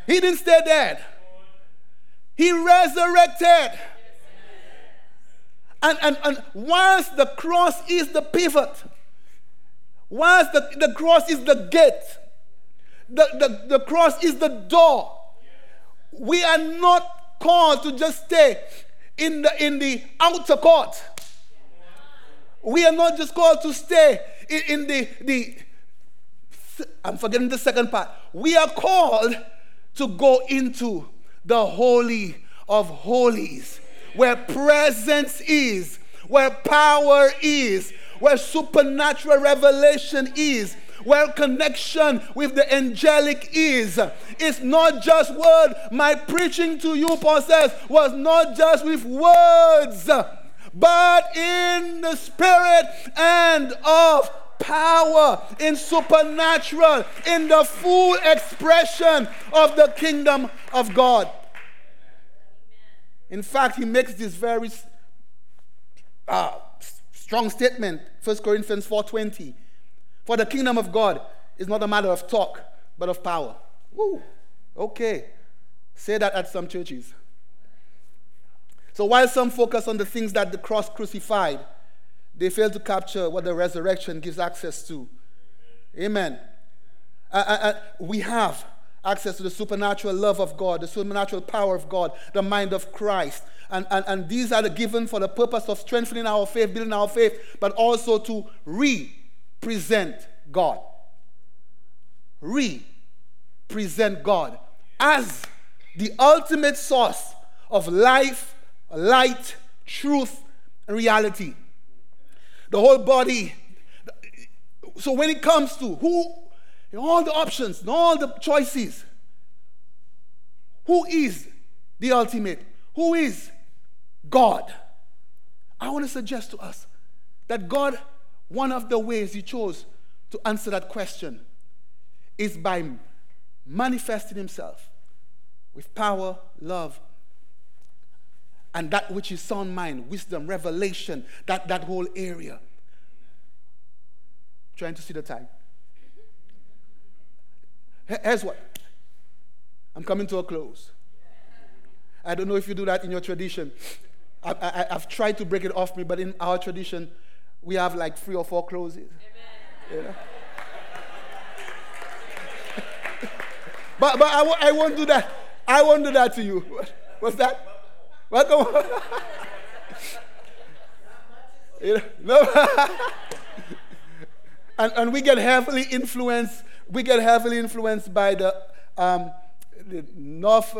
He didn't stay dead. He resurrected. And once the cross is the pivot, once the cross is the gate, the cross is the door, we are not called to just stay in the outer court. We are not just called to stay in the I'm forgetting the second part. We are called to go into the Holy of Holies, where presence is, where power is, where supernatural revelation is, where connection with the angelic is. It's not just word. My preaching to you, Paul says, was not just with words, but in the spirit and of power, in supernatural, in the full expression of the kingdom of God. In fact, he makes this very strong statement, 1 Corinthians 4:20. For the kingdom of God is not a matter of talk, but of power. Woo. Okay. Say that at some churches. So while some focus on the things that the cross crucified, they fail to capture what the resurrection gives access to. Amen. We have access to the supernatural love of God, the supernatural power of God, the mind of Christ. And these are given for the purpose of strengthening our faith, building our faith, but also to represent God. Represent God as the ultimate source of life, light, truth, and reality. The whole body. So when it comes to who, all the options, all the choices. Who is the ultimate? Who is God? I want to suggest to us that God, one of the ways he chose to answer that question is by manifesting himself with power, love, and that which is sound mind, wisdom, revelation, that whole area. Trying to see the time. Here's what. I'm coming to a close. I don't know if you do that in your tradition. I've tried to break it off me, but in our tradition, we have like 3 or 4 closes. Amen. You know? but I won't do that. I won't do that to you. What's that? Welcome. You know? No. And we get heavily influenced. We get heavily influenced by the North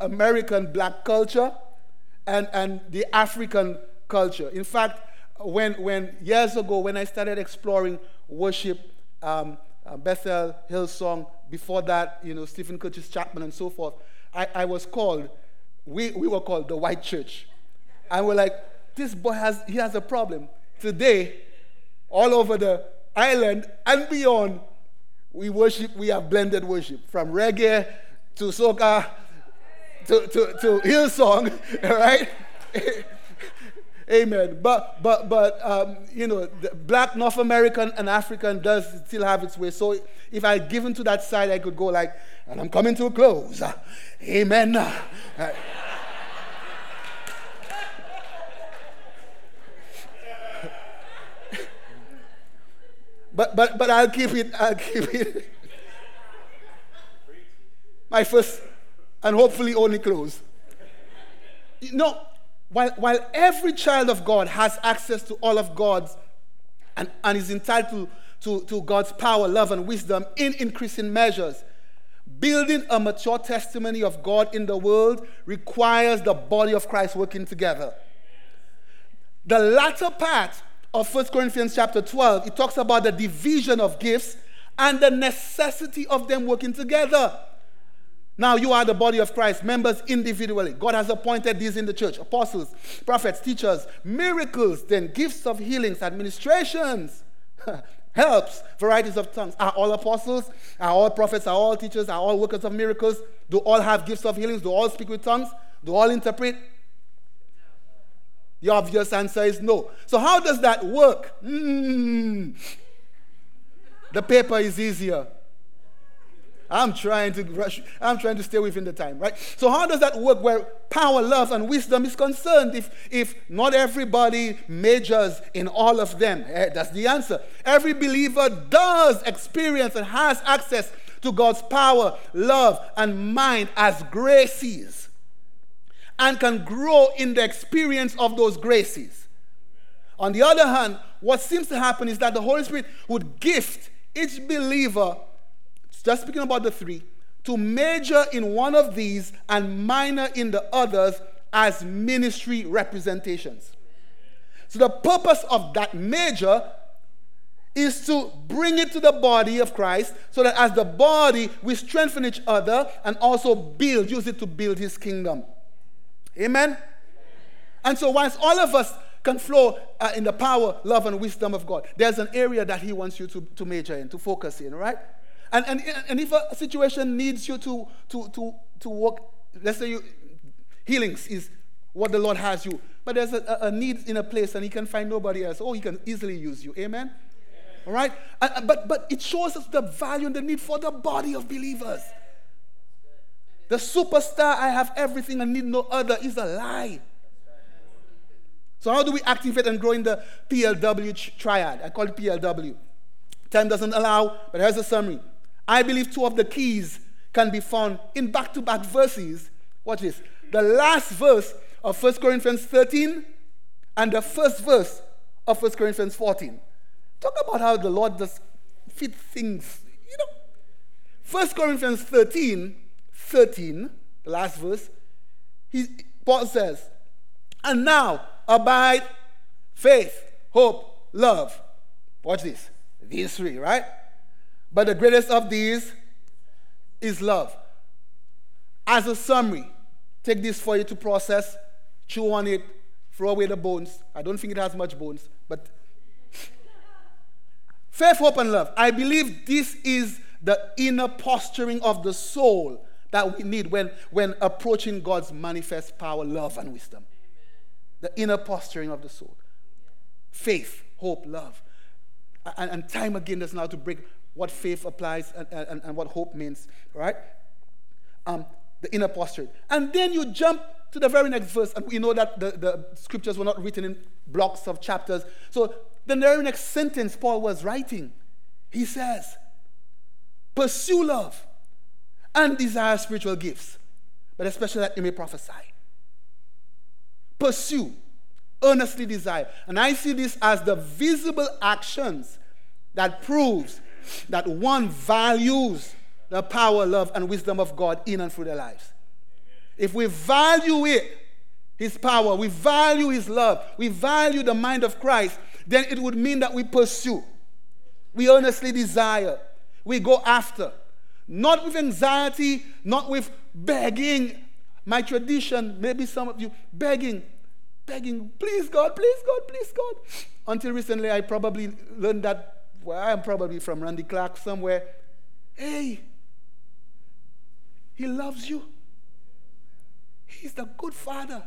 American black culture and the African culture. In fact, when years ago, when I started exploring worship, Bethel, Hillsong, before that, you know, Stephen Curtis Chapman and so forth, I was called, we were called the white church. And we're like, this boy has a problem. Today, all over the island and beyond, we worship, we have blended worship from reggae to soca to Hillsong, right? Amen. But you know, the black North American and African does still have its way. So if I give into that side, I could go like, and I'm coming to a close. Amen. But I'll keep it. My first and hopefully only close. You know, while every child of God has access to all of God's and is entitled to God's power, love, and wisdom in increasing measures, building a mature testimony of God in the world requires the body of Christ working together. The latter part of 1 Corinthians chapter 12, it talks about the division of gifts and the necessity of them working together. Now you are the body of Christ, members individually. God has appointed these in the church: apostles, prophets, teachers, miracles, then gifts of healings, administrations, helps, varieties of tongues. Are all apostles? Are all prophets? Are all teachers? Are all workers of miracles? Do all have gifts of healings? Do all speak with tongues? Do all interpret? The obvious answer is no. So how does that work? The paper is easier. I'm trying to stay within the time, right? So how does that work where power, love, and wisdom is concerned if not everybody majors in all of them? That's the answer. Every believer does experience and has access to God's power, love, and mind as graces, and can grow in the experience of those graces. On the other hand, what seems to happen is that the Holy Spirit would gift each believer, just speaking about the three, to major in one of these and minor in the others as ministry representations. So the purpose of that major is to bring it to the body of Christ so that as the body, we strengthen each other and also build, use it to build his kingdom. Amen? And so once all of us can flow in the power, love, and wisdom of God, there's an area that he wants you to major in, to focus in, right? And if a situation needs you to work, let's say healings is what the Lord has you, but there's a need in a place and he can find nobody else, he can easily use you. Amen? All right? But it shows us the value and the need for the body of believers. The superstar, I have everything and need no other, is a lie. So how do we activate and grow in the PLW triad? I call it PLW. Time doesn't allow, but here's a summary. I believe two of the keys can be found in back-to-back verses. Watch this. The last verse of 1 Corinthians 13 and the first verse of 1 Corinthians 14. Talk about how the Lord just fit things, 1 Corinthians 13, the last verse, Paul says, and now abide faith, hope, love. Watch this. These three, right? But the greatest of these is love. As a summary, take this for you to process, chew on it, throw away the bones. I don't think it has much bones, but faith, hope, and love. I believe this is the inner posturing of the soul that we need when approaching God's manifest power, love, and wisdom. Amen. The inner posturing of the soul. Faith, hope, love. And time again does now to break what faith applies and what hope means, right? The inner posture. And then you jump to the very next verse, and we know that the scriptures were not written in blocks of chapters. So the very next sentence Paul was writing, he says, pursue love and desire spiritual gifts, but especially that you may prophesy. Pursue. Earnestly desire. And I see this as the visible actions that proves that one values the power, love, and wisdom of God in and through their lives. If we value it, his power, we value his love, we value the mind of Christ, then it would mean that we pursue. We earnestly desire. We go after. Not with anxiety, not with begging. My tradition, maybe some of you, begging, please God, please God, please God. Until recently, I probably learned that, I'm probably from Randy Clark somewhere. Hey, he loves you. He's the good father.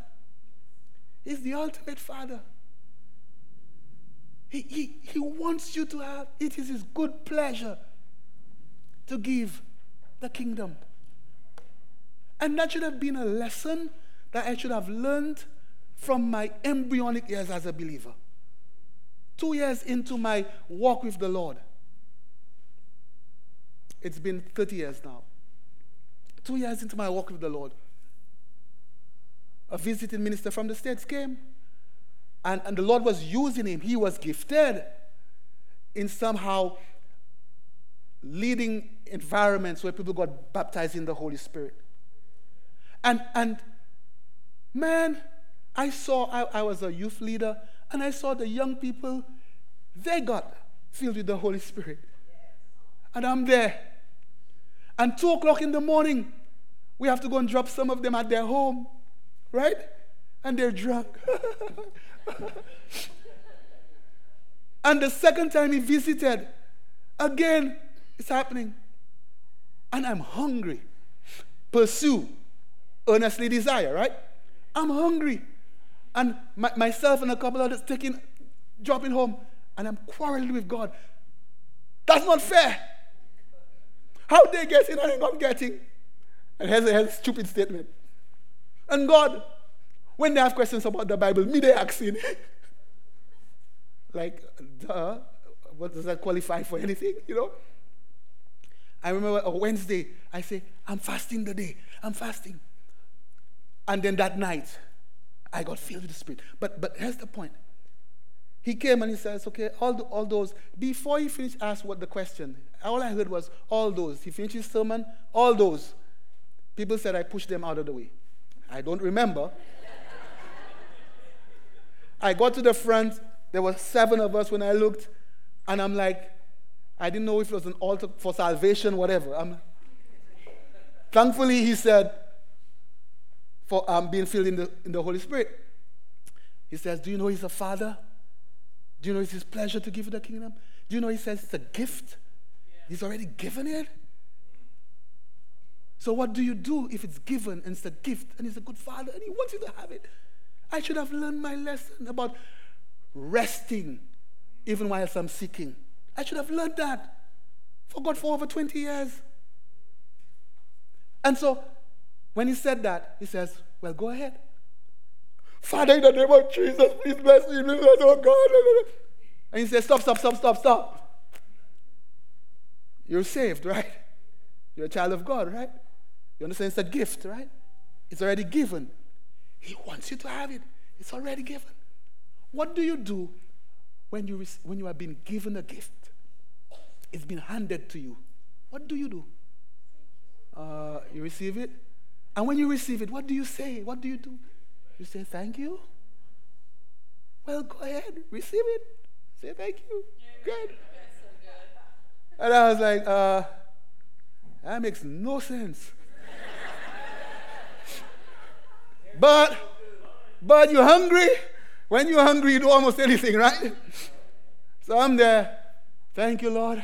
He's the ultimate father. He wants you to have, it is his good pleasure to give the kingdom. And that should have been a lesson that I should have learned from my embryonic years as a believer. 2 years into my walk with the Lord. It's been 30 years now. 2 years into my walk with the Lord, a visiting minister from the States came, and the Lord was using him. He was gifted in somehow leading environments where people got baptized in the Holy Spirit. And man, I was a youth leader, And I saw the young people, they got filled with the Holy Spirit. And I'm there. And 2 o'clock in the morning, we have to go and drop some of them at their home, right? And they're drunk. And the second time he visited, again, it's happening. And I'm hungry. Pursue, earnestly desire, right? I'm hungry. And myself and a couple others dropping home, and I'm quarreling with God. That's not fair. How they get in and not getting? And here's a stupid statement. And God, when they have questions about the Bible, me they asking. Like, duh, what does that qualify for anything, you know? I remember a Wednesday, I say, I'm fasting today. I'm fasting. And then that night, I got filled with the Spirit. But here's the point. He came and he says, okay, all those. Before he finished, asked what the question. All I heard was, all those. He finished his sermon, all those. People said I pushed them out of the way. I don't remember. I got to the front. There were 7 of us when I looked. And I'm like, I didn't know if it was an altar for salvation, whatever. Thankfully, he said, for being filled in the Holy Spirit. He says, do you know he's a father? Do you know it's his pleasure to give you the kingdom? Do you know he says it's a gift? Yeah. He's already given it. So what do you do if it's given and it's a gift and he's a good father and he wants you to have it? I should have learned my lesson about resting even whilst I'm seeking. I should have learned that. Forgot for over 20 years. And so when he said that, he says, well, go ahead. Father, in the name of Jesus, please bless me. Oh God. And he says, stop. You're saved, right? You're a child of God, right? You understand it's a gift, right? It's already given. He wants you to have it. It's already given. What do you do when you have been given a gift? It's been handed to you. What do you do? You receive it. And when you receive it, what do you say? What do you do? You say, thank you. Well, go ahead, receive it. Say thank you. Good. And I was like, that makes no sense. But you're hungry. When you're hungry, you do almost anything, right? So I'm there. Thank you, Lord.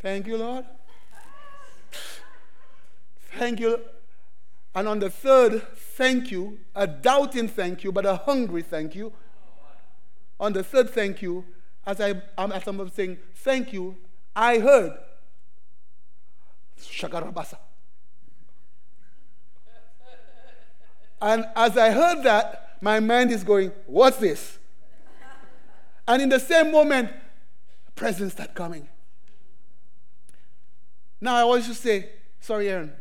Thank you, Lord. Thank you. And on the third thank you, a doubting thank you, but a hungry thank you. On the third thank you, as I'm saying thank you, I heard Shagarabasa. And as I heard that, my mind is going, what's this? And in the same moment, presence start coming. Now I always just say, sorry, Aaron.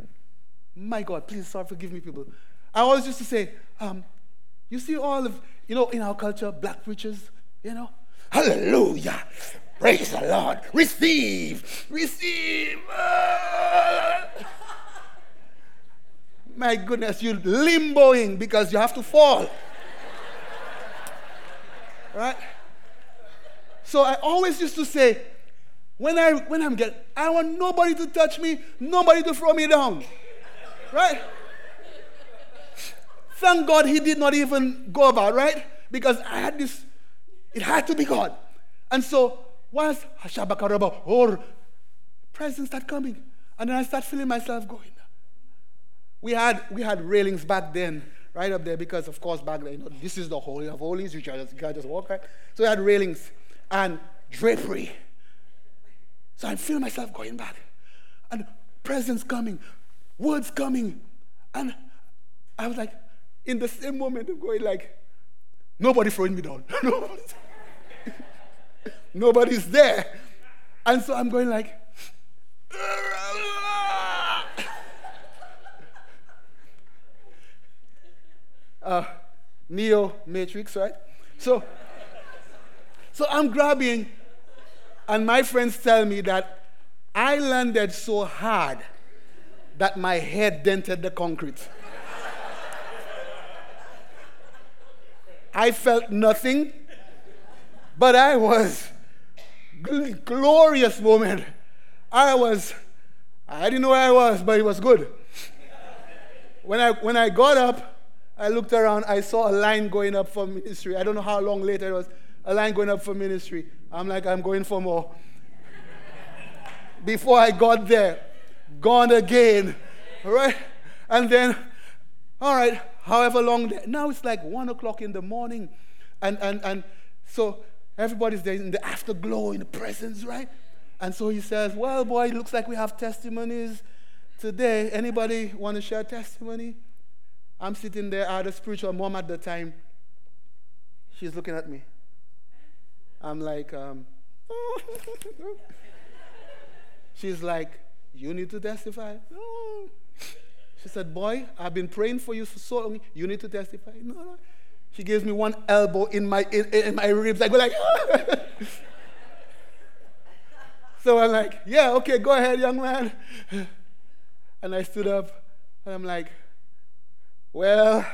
My God, please, sorry, forgive me, people. I always used to say, you see all of, in our culture, black preachers, hallelujah, praise the Lord, receive. My goodness, you're limboing because you have to fall. Right? So I always used to say, I want nobody to touch me, nobody to throw me down. Right? Thank God he did not even go about, right? Because I had this, it had to be God. And so, once Hashabakaraba or presence start coming, and then I start feeling myself going. We had railings back then, right up there, because of course back then, this is the Holy of Holies, you can't just walk, right? So we had railings and drapery. So I feel myself going back. And presence coming. Words coming. And I was like, in the same moment of going like, nobody throwing me down. Nobody's there. And so I'm going like, Neo Matrix, right? So I'm grabbing, and my friends tell me that I landed so hard that my head dented the concrete. I felt nothing, but I was glorious moment. I didn't know where I was, but it was good. When I got up, I looked around, I saw a line going up for ministry. I don't know how long later it was, a line going up for ministry. I'm like, I'm going for more. Before I got there, gone again, right? And then, all right, however long, now it's like 1 o'clock in the morning. And so everybody's there in the afterglow, in the presence, right? And so he says, well, boy, it looks like we have testimonies today. Anybody want to share testimony? I'm sitting there. I had a spiritual mom at the time. She's looking at me. I'm like, She's like, you need to testify. Oh. She said, boy, I've been praying for you for so long. You need to testify. No. She gives me one elbow in my ribs. I go like, So I'm like, yeah, okay, go ahead, young man. And I stood up, and I'm like, well,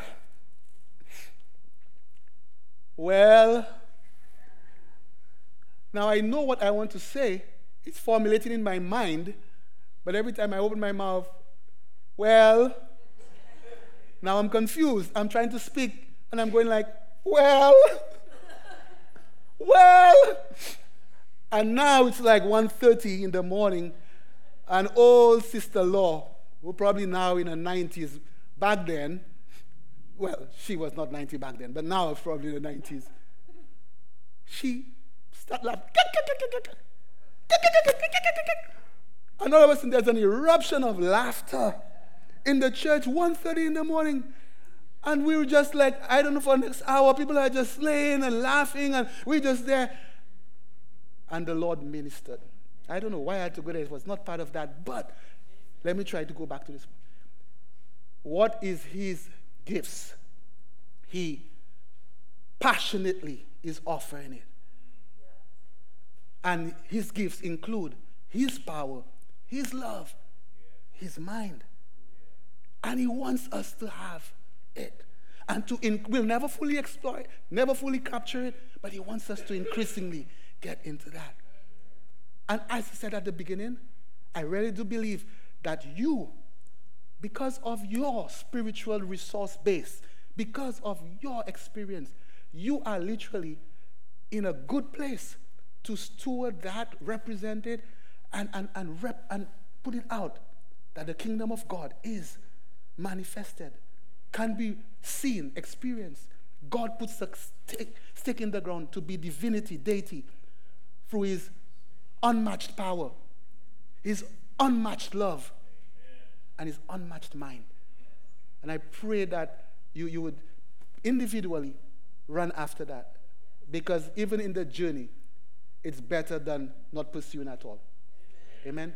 now I know what I want to say. It's formulating in my mind, but every time I open my mouth, well, now I'm confused. I'm trying to speak, and I'm going like, well, and now it's like 1:30 in the morning, and old Sister Law, who probably now in her 90s, back then, well, she was not 90 back then, but now it's probably in the 90s, she started laughing. And all of a sudden, there's an eruption of laughter in the church, 1:30 in the morning. And we were just like, I don't know, for the next hour, people are just slaying and laughing, and we're just there. And the Lord ministered. I don't know why I had to go there. It was not part of that. But let me try to go back to this. What is his gifts? He passionately is offering it. And his gifts include his power, his love, his mind. And he wants us to have it. And we'll never fully explore it, never fully capture it, but he wants us to increasingly get into that. And as I said at the beginning, I really do believe that you, because of your spiritual resource base, because of your experience, you are literally in a good place to steward that, represent it, and put it out, that the kingdom of God is manifested, can be seen, experienced. God puts a stick in the ground to be divinity, deity, through his unmatched power, his unmatched love, and his unmatched mind. And I pray that you would individually run after that, because even in the journey, it's better than not pursuing at all. Amen.